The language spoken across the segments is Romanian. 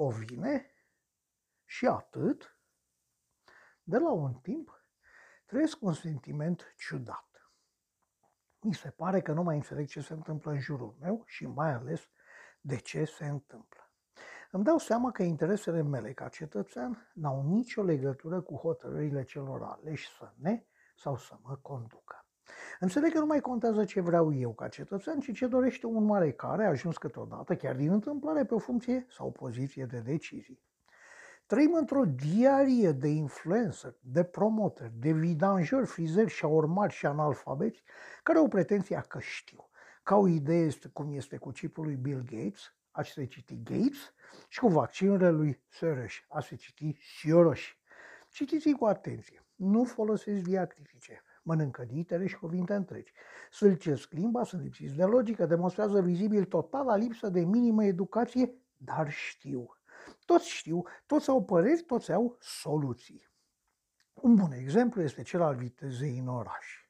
ovine și atât, de la un timp trăiesc un sentiment ciudat. Mi se pare că nu mai înțeleg ce se întâmplă în jurul meu și mai ales de ce se întâmplă. Îmi dau seama că interesele mele ca cetățean n-au nicio legătură cu hotărârile celor aleși să ne sau să mă conducă. Înțeleg că nu mai contează ce vreau eu ca cetățean, ci ce dorește un mare care a ajuns câteodată, chiar din întâmplare, pe o funcție sau o poziție de decizii. Trăim într-o diarie de influencer, de promotori, de vidanjori, frizeri, șaormari și analfabeți care au pretenția că știu, că au idee cum este cu chipul lui Bill Gates, a se citi Gates, și cu vaccinurile lui Soros, a se citi Soros. Citiți-i cu atenție, nu folosesc diacritice. Mănâncă litere și cuvinte întregi. Sâlcesc limba, sunt lipsiți de logică, demonstrează vizibil totala lipsă de minimă educație, dar știu. Toți știu, toți au păreri, toți au soluții. Un bun exemplu este cel al vitezei în oraș.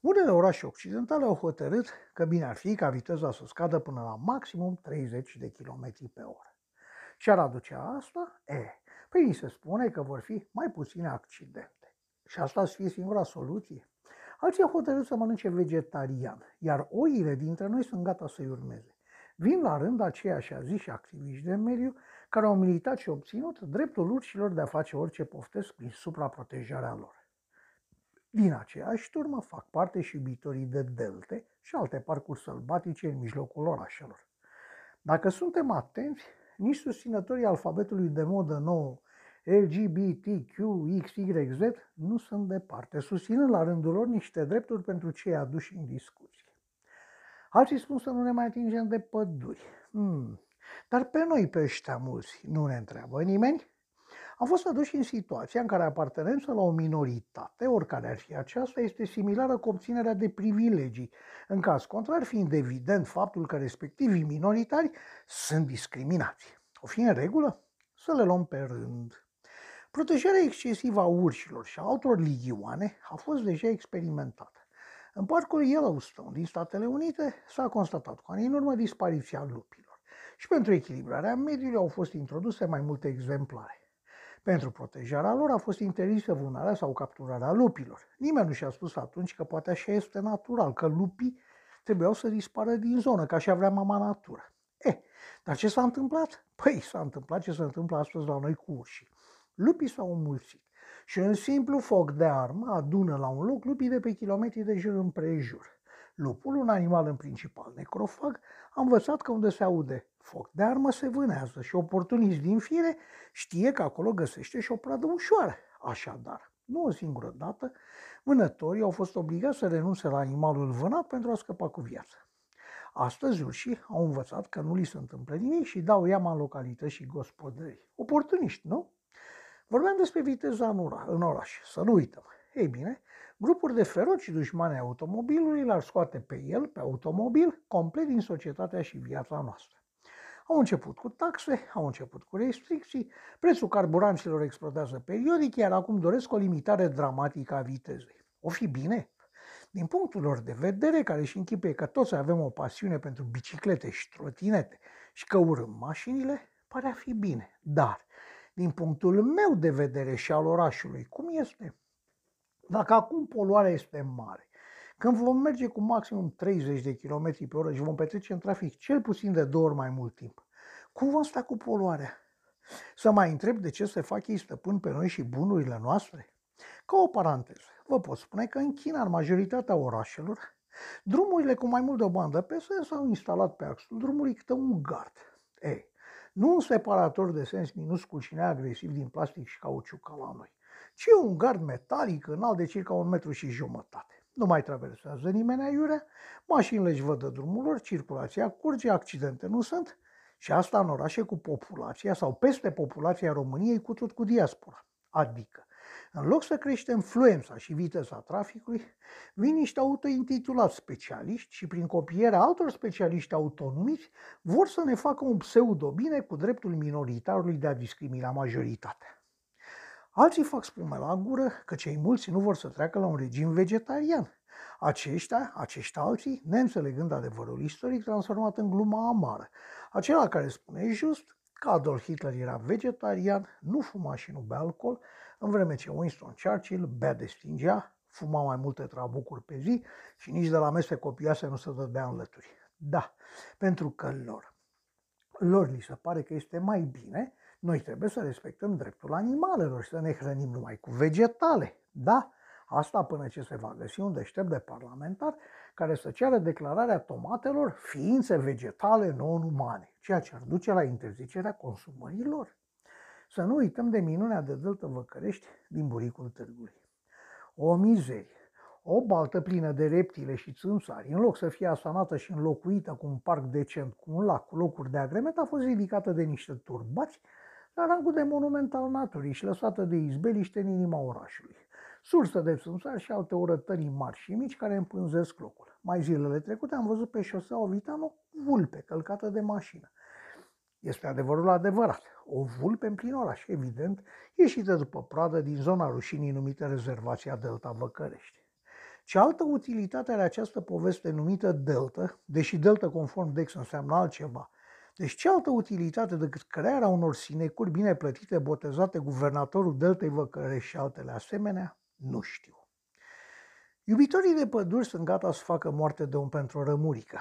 Unele orașe occidentale au hotărât că bine ar fi ca viteza să scadă până la maximum 30 de km pe oră. Ce ar aduce asta? Păi se spune că vor fi mai puține accidente. Și asta să fie singura soluție. Alții au hotărât să mănânce vegetarian, iar oile dintre noi sunt gata să-i urmeze. Vin la rând aceiași aziși activiști de mediu care au militat și obținut dreptul urșilor de a face orice poftesc prin supraprotejarea lor. Din aceeași turmă fac parte și iubitorii de delte și alte parcuri sălbatice în mijlocul orașelor. Dacă suntem atenți, nici susținătorii alfabetului de modă nouă LGBTQXYZ nu sunt departe, susținând la rândul lor niște drepturi pentru cei aduși în discuție. Alții spun să nu ne mai atingem de păduri. Dar pe noi, pe ăștia mulți, nu ne întreabă nimeni. Am fost aduși în situația în care apartenența la o minoritate, oricare ar fi aceasta, este similară cu obținerea de privilegii, în caz contrar fiind evident faptul că respectivii minoritari sunt discriminați. O fi în regulă? Să le luăm pe rând. Protejarea excesivă a urșilor și a altor ligioane a fost deja experimentată. În parcul Yellowstone din Statele Unite s-a constatat cu ani în urmă dispariția lupilor și pentru echilibrarea mediului au fost introduse mai multe exemplare. Pentru protejarea lor a fost interzisă vânarea sau capturarea lupilor. Nimeni nu și-a spus atunci că poate așa este natural, că lupii trebuiau să dispară din zonă, că așa vrea mama natură. Dar ce s-a întâmplat? Păi s-a întâmplat ce se întâmplă astăzi la noi cu urșii. Lupii s-au înmulțit și un simplu foc de armă adună la un loc lupii de pe kilometri de jur împrejur. Lupul, un animal în principal necrofag, a învățat că unde se aude foc de armă se vânează și oportunist din fire știe că acolo găsește și o pradă ușoară. Așadar, nu o singură dată, vânătorii au fost obligați să renunțe la animalul vânat pentru a scăpa cu viața. Astăzi urșii au învățat că nu li se întâmplă nimic și dau iama în localități și gospodării. Oportuniști, nu? Vorbeam despre viteza în oraș, să nu uităm. Ei bine, grupuri de feroci dușmani automobilului l-ar scoate pe el, pe automobil, complet din societatea și viața noastră. Au început cu taxe, au început cu restricții, prețul carburanților explodează periodic, iar acum doresc o limitare dramatică a vitezei. O fi bine? Din punctul lor de vedere, care își închipuie că toți avem o pasiune pentru biciclete și trotinete și că urâm mașinile, pare a fi bine. Dar, din punctul meu de vedere și al orașului, cum este? Dacă acum poluarea este mare, când vom merge cu maximum 30 de km pe oră și vom petrece în trafic cel puțin de 2 ori mai mult timp, cum vom sta cu poluarea? Să mai întreb de ce se fac ei stăpâni pe noi și bunurile noastre? Ca o paranteză, vă pot spune că în China, în majoritatea orașelor, drumurile cu mai mult de o bandă pe sens au instalat pe axul drumului câte un gard. Nu un separator de sens minuscul și neagresiv din plastic și cauciuc ca la noi, ci un gard metalic înalt de circa 1,5 m. Nu mai traversează nimeni aiurea, mașinile își văd de drumul lor, circulația curge, accidente nu sunt și asta în orașe cu populația sau peste populația României cu tot cu diaspora. Adică, în loc să crește influența și viteza traficului, vin niște autointitulați specialiști și prin copierea altor specialiști autonomiți vor să ne facă un pseudo-bine cu dreptul minoritarului de a discrimina majoritatea. Alții fac spume la gură că cei mulți nu vor să treacă la un regim vegetarian. Aceștia alții, neînțelegând adevărul istoric transformat în gluma amară, acela care spune just că Adolf Hitler era vegetarian, nu fuma și nu bea alcool, în vreme ce Winston Churchill bea de stingea, fuma mai multe trabucuri pe zi și nici de la mese copioase nu se dădea în lături. Da, pentru că lor li se pare că este mai bine, noi trebuie să respectăm dreptul animalelor și să ne hrănim numai cu vegetale. Da, asta până ce se va găsi un deștept de parlamentar care să ceară declararea tomatelor ființe vegetale non-umane, ceea ce ar duce la interzicerea consumării lor. Să nu uităm de minunea de Delta Văcărești din buricul Târgului. O mizerie, o baltă plină de reptile și țânțari, în loc să fie asanată și înlocuită cu un parc decent, cu un lac, cu locuri de agrement, a fost ridicată de niște turbați la rangul de monument al naturii și lăsată de izbeliște în inima orașului. Sursă de țânțari și alte urătării mari și mici care împânzesc locul. Mai zilele trecute am văzut pe șoseaua Vitano vulpe călcată de mașină. Este adevărul adevărat. O vulpe în plin oraș, evident, ieșită după pradă din zona rușinii numită Rezervația Delta Văcărești. Cealaltă utilitate are această poveste numită Delta, deși Delta conform Dex înseamnă altceva, deci ce altă utilitate decât crearea unor sinecuri bine plătite botezate guvernatorul Deltei Văcărești și altele asemenea? Nu știu. Iubitorii de păduri sunt gata să facă moarte de om pentru o rămurică.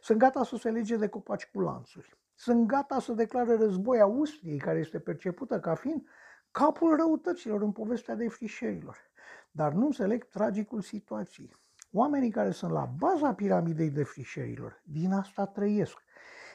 Sunt gata să se lege de copaci cu lanțuri. Sunt gata să declare război Austriei, care este percepută ca fiind capul răutăților în povestea defrișerilor. Dar nu înțeleg tragicul situației. Oamenii care sunt la baza piramidei defrișerilor, din asta trăiesc.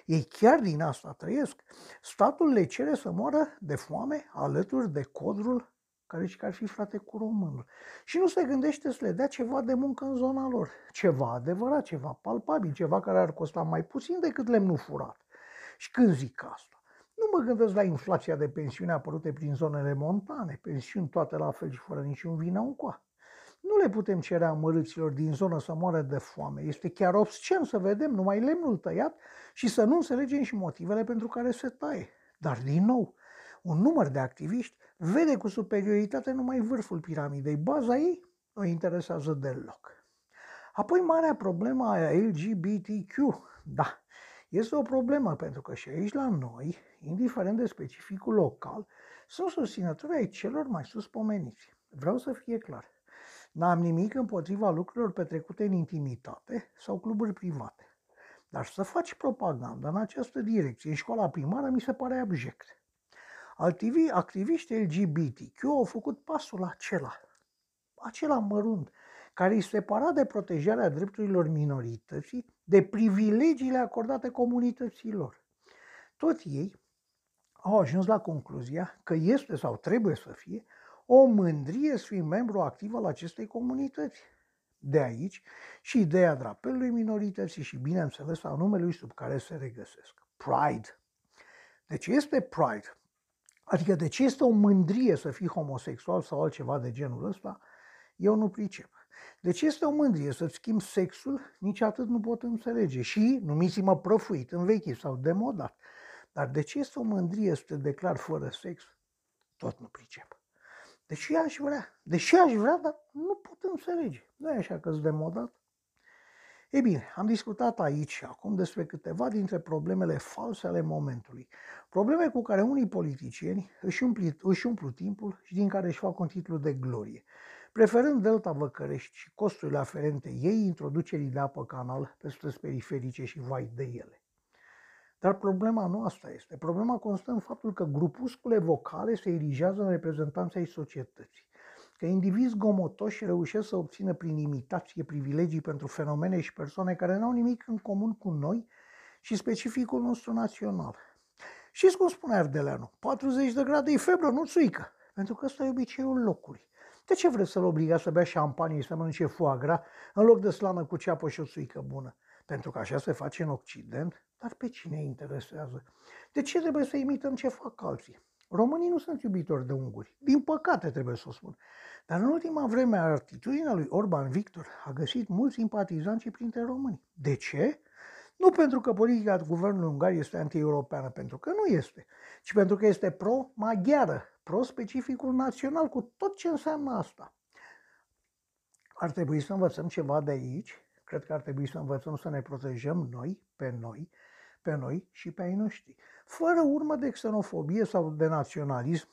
Ei chiar din asta trăiesc. Statul le cere să moară de foame alături de codrul care și că ar fi frate cu românul. Și nu se gândește să le dea ceva de muncă în zona lor. Ceva adevărat, ceva palpabil, ceva care ar costa mai puțin decât lemnul furat. Și când zic asta, nu mă gândesc la inflația de pensiuni apărute prin zonele montane, pensiuni toate la fel și fără niciun vină încoa. Nu le putem cere amărâților din zonă să moară de foame. Este chiar obscen să vedem numai lemnul tăiat și să nu înțelegem și motivele pentru care se taie. Dar, din nou, un număr de activiști vede cu superioritate numai vârful piramidei. Baza ei nu interesează deloc. Apoi, marea problemă a LGBTQ. Da, este o problemă pentru că și aici la noi, indiferent de specificul local, sunt susținători ai celor mai sus pomeniți. Vreau să fie clar. N-am nimic împotriva lucrurilor petrecute în intimitate sau cluburi private. Dar să faci propaganda în această direcție în școala primară mi se pare abject. Activiștii LGBTQ au făcut pasul acela mărunt, care îi separa de protejarea drepturilor minorității, de privilegiile acordate comunităților. Tot ei au ajuns la concluzia că este sau trebuie să fie o mândrie să fii membru activ al acestei comunități. De aici și ideea drapelului minorității și, bineînțeles, a numelui sub care se regăsesc. Pride. De ce este pride? Adică de ce este o mândrie să fii homosexual sau altceva de genul ăsta? Eu nu pricep. De ce este o mândrie să-ți schimbi sexul? Nici atât nu pot înțelege. Și, numiți-mă prăfuit, învechit sau demodat. Dar de ce este o mândrie să te declari fără sex? Tot nu pricep. Deși aș vrea, dar nu pot înțelege. Nu e așa că-s demodat? Ei bine, am discutat aici și acum despre câteva dintre problemele false ale momentului. Probleme cu care unii politicieni își umplu timpul și din care își fac un titlu de glorie, preferând Delta Văcărești și costurile aferente ei introducerii de apă canal pe străzi periferice și vai de ele. Dar problema nu asta este. Problema constă în faptul că grupuscule vocale se erigează în reprezentanța ai societății, că indivizi gomotoși reușesc să obțină prin imitație privilegii pentru fenomene și persoane care n-au nimic în comun cu noi și specificul nostru național. Știți cum spune Ardeleanu? 40 de grade e febră, nu țuică. Pentru că ăsta e obiceiul locului. De ce vreți să-l obligați să bea șampanie și să mănânce foie gras în loc de slană cu ceapă și o țuică bună? Pentru că așa se face în Occident, dar pe cine interesează? De ce trebuie să imităm ce fac alții? Românii nu sunt iubitori de unguri. Din păcate, trebuie să o spun. Dar în ultima vreme, atitudinea lui Orban Victor a găsit mulți simpatizanți și printre români. De ce? Nu pentru că politica guvernului ungar este anti-europeană, pentru că nu este, ci pentru că este pro-maghiară, pro-specificul național, cu tot ce înseamnă asta. Ar trebui să învățăm ceva de aici. Cred că ar trebui să învățăm să ne protejăm noi, pe noi, pe noi și pe ai noștri, fără urmă de xenofobie sau de naționalism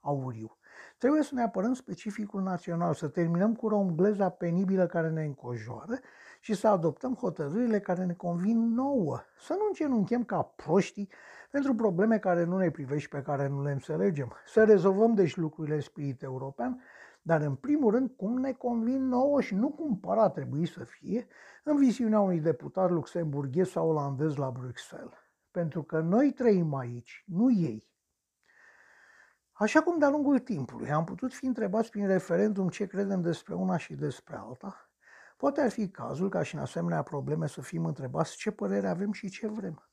auriu. Trebuie să ne apărăm specificul național, să terminăm cu romgleza penibilă care ne înconjoară și să adoptăm hotărârile care ne convin nouă. Să nu încenunchem ca proștii pentru probleme care nu ne privești, pe care nu le înțelegem. Să rezolvăm deci lucrurile în spirit european, dar în primul rând cum ne convin nouă și nu cum par a trebui să fie în viziunea unui deputat luxemburghez sau olandez la Bruxelles. Pentru că noi trăim aici, nu ei. Așa cum de-a lungul timpului am putut fi întrebați prin referendum ce credem despre una și despre alta, poate ar fi cazul ca și în asemenea probleme să fim întrebați ce părere avem și ce vrem.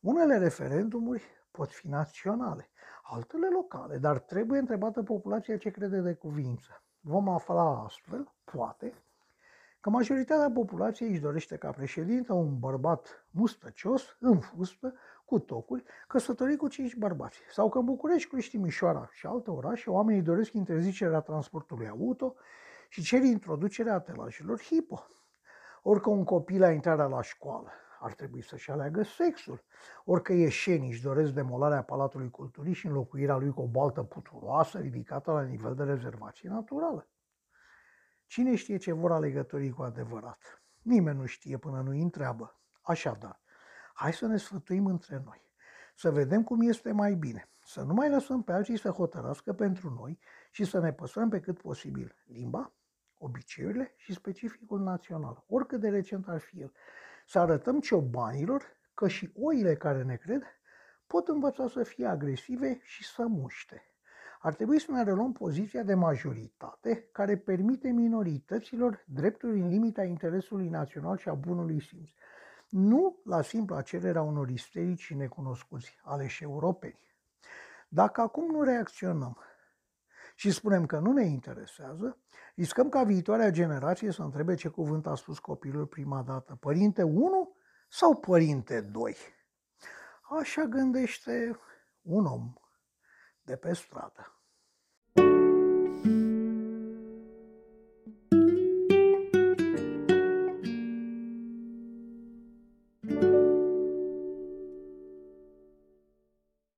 Unele referendumuri pot fi naționale, altele locale, dar trebuie întrebată populația ce crede de cuvință. Vom afla astfel, poate, că majoritatea populației își dorește ca președinte un bărbat mustăcios, în fustă, cu tocuri, căsătorit cu 5 bărbați. Sau că în București, Cluj, Timișoara și alte orașe, oamenii doresc interzicerea transportului auto și cer introducerea atelajelor hipo. Orică un copil la intrarea la școală ar trebui să-și aleagă sexul, orică ieșenii își doresc demolarea Palatului Culturii și înlocuirea lui cu o baltă puturoasă ridicată la nivel de rezervație naturală. Cine știe ce vor alegătorii cu adevărat? Nimeni nu știe până nu întreabă. Așadar, hai să ne sfătuim între noi, să vedem cum este mai bine, să nu mai lăsăm pe alții să hotărască pentru noi și să ne păstrăm pe cât posibil limba, obiceiurile și specificul național, oricât de recent ar fi el. Să arătăm ciobanilor că și oile care ne cred pot învăța să fie agresive și să muște. Ar trebui să ne reluăm poziția de majoritate care permite minorităților drepturi în limita interesului național și a bunului simț. Nu la simpla cererea unor isterici și necunoscuți aleși europeni. Dacă acum nu reacționăm și spunem că nu ne interesează, riscăm ca viitoarea generație să întrebe ce cuvânt a spus copilul prima dată, părinte 1 sau părinte 2. Așa gândește un om de pe stradă.